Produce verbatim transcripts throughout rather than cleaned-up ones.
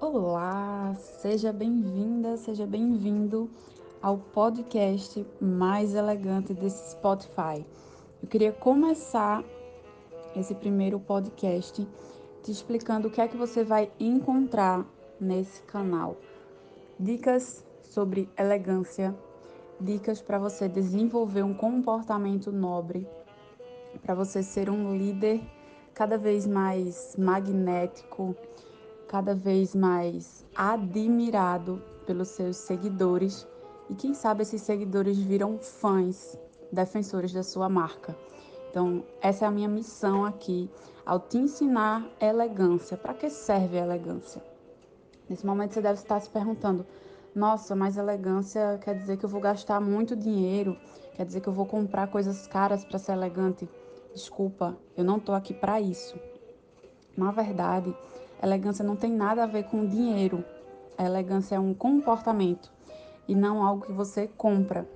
Olá, seja bem-vinda, seja bem-vindo ao podcast mais elegante desse Spotify. Eu queria começar esse primeiro podcast te explicando o que é que você vai encontrar nesse canal. Dicas sobre elegância, dicas para você desenvolver um comportamento nobre, para você ser um líder cada vez mais magnético, cada vez mais admirado pelos seus seguidores e quem sabe esses seguidores viram fãs, defensores da sua marca. Então, essa é a minha missão aqui, ao te ensinar elegância. Para que serve a elegância? Nesse momento você deve estar se perguntando, nossa, mas elegância quer dizer que eu vou gastar muito dinheiro, quer dizer que eu vou comprar coisas caras para ser elegante. Desculpa, eu não tô aqui para isso. Na verdade, elegância não tem nada a ver com dinheiro. A elegância é um comportamento e não algo que você compra.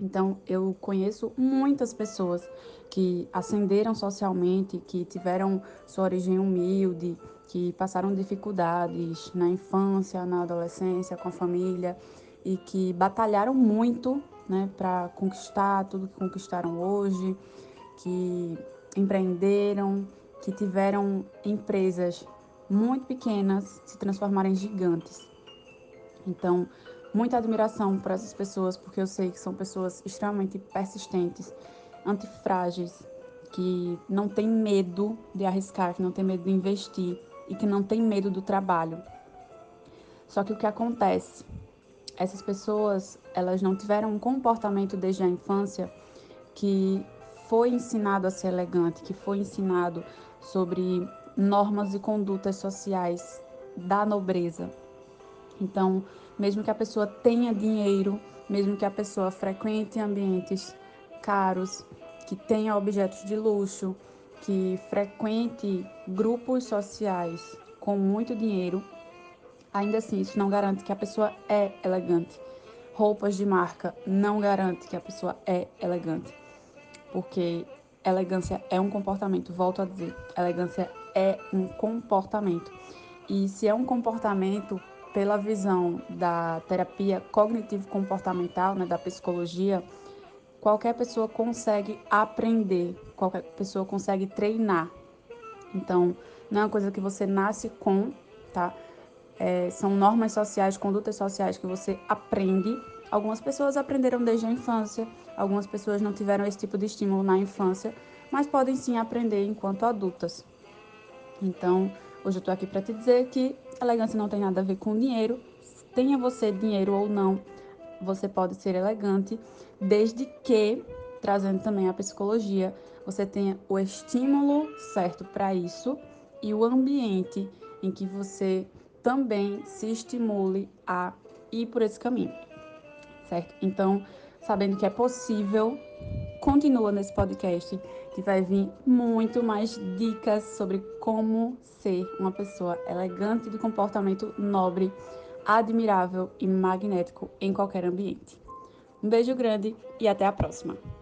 Então, eu conheço muitas pessoas que ascenderam socialmente, que tiveram sua origem humilde, que passaram dificuldades na infância, na adolescência, com a família e que batalharam muito, né, para conquistar tudo que conquistaram hoje, que empreenderam, que tiveram empresas muito pequenas se transformarem em gigantes. Então, muita admiração por essas pessoas, porque eu sei que são pessoas extremamente persistentes, antifrágeis, que não tem medo de arriscar, que não tem medo de investir e que não tem medo do trabalho. Só que o que acontece? Essas pessoas, elas não tiveram um comportamento desde a infância que foi ensinado a ser elegante, que foi ensinado sobre normas e condutas sociais da nobreza. Então, mesmo que a pessoa tenha dinheiro, mesmo que a pessoa frequente ambientes caros, que tenha objetos de luxo, que frequente grupos sociais com muito dinheiro, ainda assim isso não garante que a pessoa é elegante. Roupas de marca não garante que a pessoa é elegante, porque elegância é um comportamento, volto a dizer, elegância é um comportamento. E se é um comportamento, pela visão da terapia cognitivo-comportamental, né, da psicologia, qualquer pessoa consegue aprender, qualquer pessoa consegue treinar. Então, não é uma coisa que você nasce com, tá? É, são normas sociais, condutas sociais que você aprende. Algumas pessoas aprenderam desde a infância, algumas pessoas não tiveram esse tipo de estímulo na infância, mas podem sim aprender enquanto adultas. Então, hoje eu estou aqui para te dizer que elegância não tem nada a ver com dinheiro. Tenha você dinheiro ou não, você pode ser elegante, desde que, trazendo também a psicologia, você tenha o estímulo certo para isso e o ambiente em que você também se estimule a ir por esse caminho. Certo? Então, sabendo que é possível, continua nesse podcast que vai vir muito mais dicas sobre como ser uma pessoa elegante de comportamento nobre, admirável e magnético em qualquer ambiente. Um beijo grande e até a próxima!